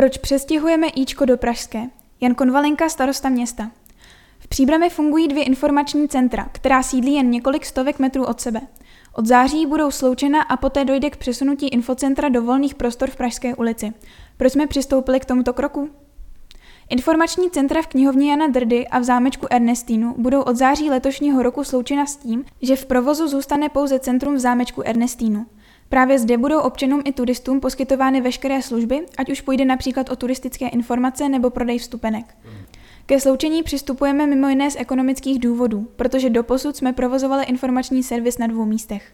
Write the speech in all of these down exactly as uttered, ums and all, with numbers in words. Proč přestěhujeme Ičko do Pražské? Jan Konvalinka, starosta města. V Příbrami fungují dvě informační centra, která sídlí jen několik stovek metrů od sebe. Od září budou sloučena a poté dojde k přesunutí infocentra do volných prostor v Pražské ulici. Proč jsme přistoupili k tomuto kroku? Informační centra v knihovně Jana Drdy a v zámečku Ernestínu budou od září letošního roku sloučena s tím, že v provozu zůstane pouze centrum v zámečku Ernestínu. Právě zde budou občanům i turistům poskytovány veškeré služby, ať už půjde například o turistické informace nebo prodej vstupenek. Ke sloučení přistupujeme mimo jiné z ekonomických důvodů, protože doposud jsme provozovali informační servis na dvou místech.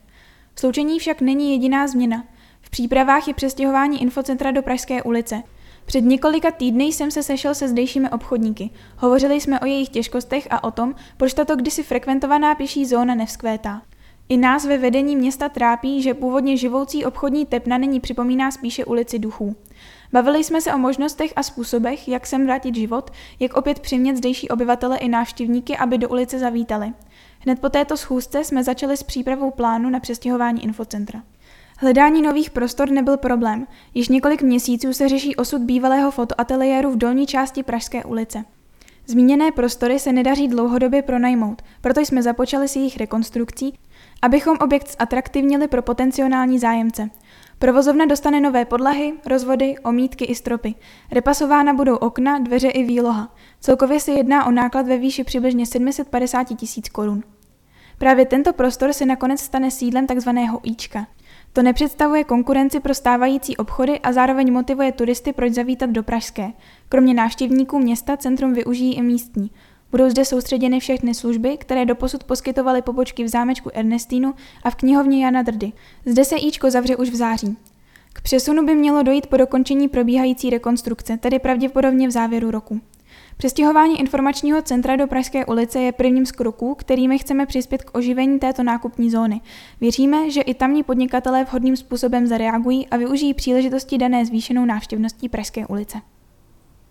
Sloučení však není jediná změna. V přípravách je přestěhování infocentra do Pražské ulice. Před několika týdny jsem se sešel se zdejšími obchodníky. Hovořili jsme o jejich těžkostech a o tom, proč tato kdysi frekventovaná pěší zóna nevzkvétá. I nás ve vedení města trápí, že původně živoucí obchodní tepna nyní připomíná spíše ulici duchů. Bavili jsme se o možnostech a způsobech, jak sem vrátit život, jak opět přimět zdejší obyvatele i návštěvníky, aby do ulice zavítali. Hned po této schůzce jsme začali s přípravou plánu na přestěhování infocentra. Hledání nových prostor nebyl problém. Již několik měsíců se řeší osud bývalého fotoateliéru v dolní části Pražské ulice. Zmíněné prostory se nedaří dlouhodobě pronajmout, proto jsme započali s jejich rekonstrukcí, abychom objekt zatraktivnili pro potenciální zájemce. Provozovna dostane nové podlahy, rozvody, omítky i stropy. Repasována budou okna, dveře i výloha. Celkově se jedná o náklad ve výši přibližně sedm set padesát tisíc korun. Právě tento prostor se nakonec stane sídlem tzv. Ička. To nepředstavuje konkurenci pro stávající obchody a zároveň motivuje turisty proč zavítat do Pražské. Kromě návštěvníků města centrum využijí i místní. Budou zde soustředěny všechny služby, které doposud poskytovaly pobočky v zámečku Ernestínu a v knihovně Jana Drdy. Zde se Ičko zavře už v září. K přesunu by mělo dojít po dokončení probíhající rekonstrukce, tedy pravděpodobně v závěru roku. Přestěhování informačního centra do Pražské ulice je prvním z kroků, kterými chceme přispět k oživení této nákupní zóny. Věříme, že i tamní podnikatelé vhodným způsobem zareagují a využijí příležitosti dané zvýšenou návštěvností Pražské ulice.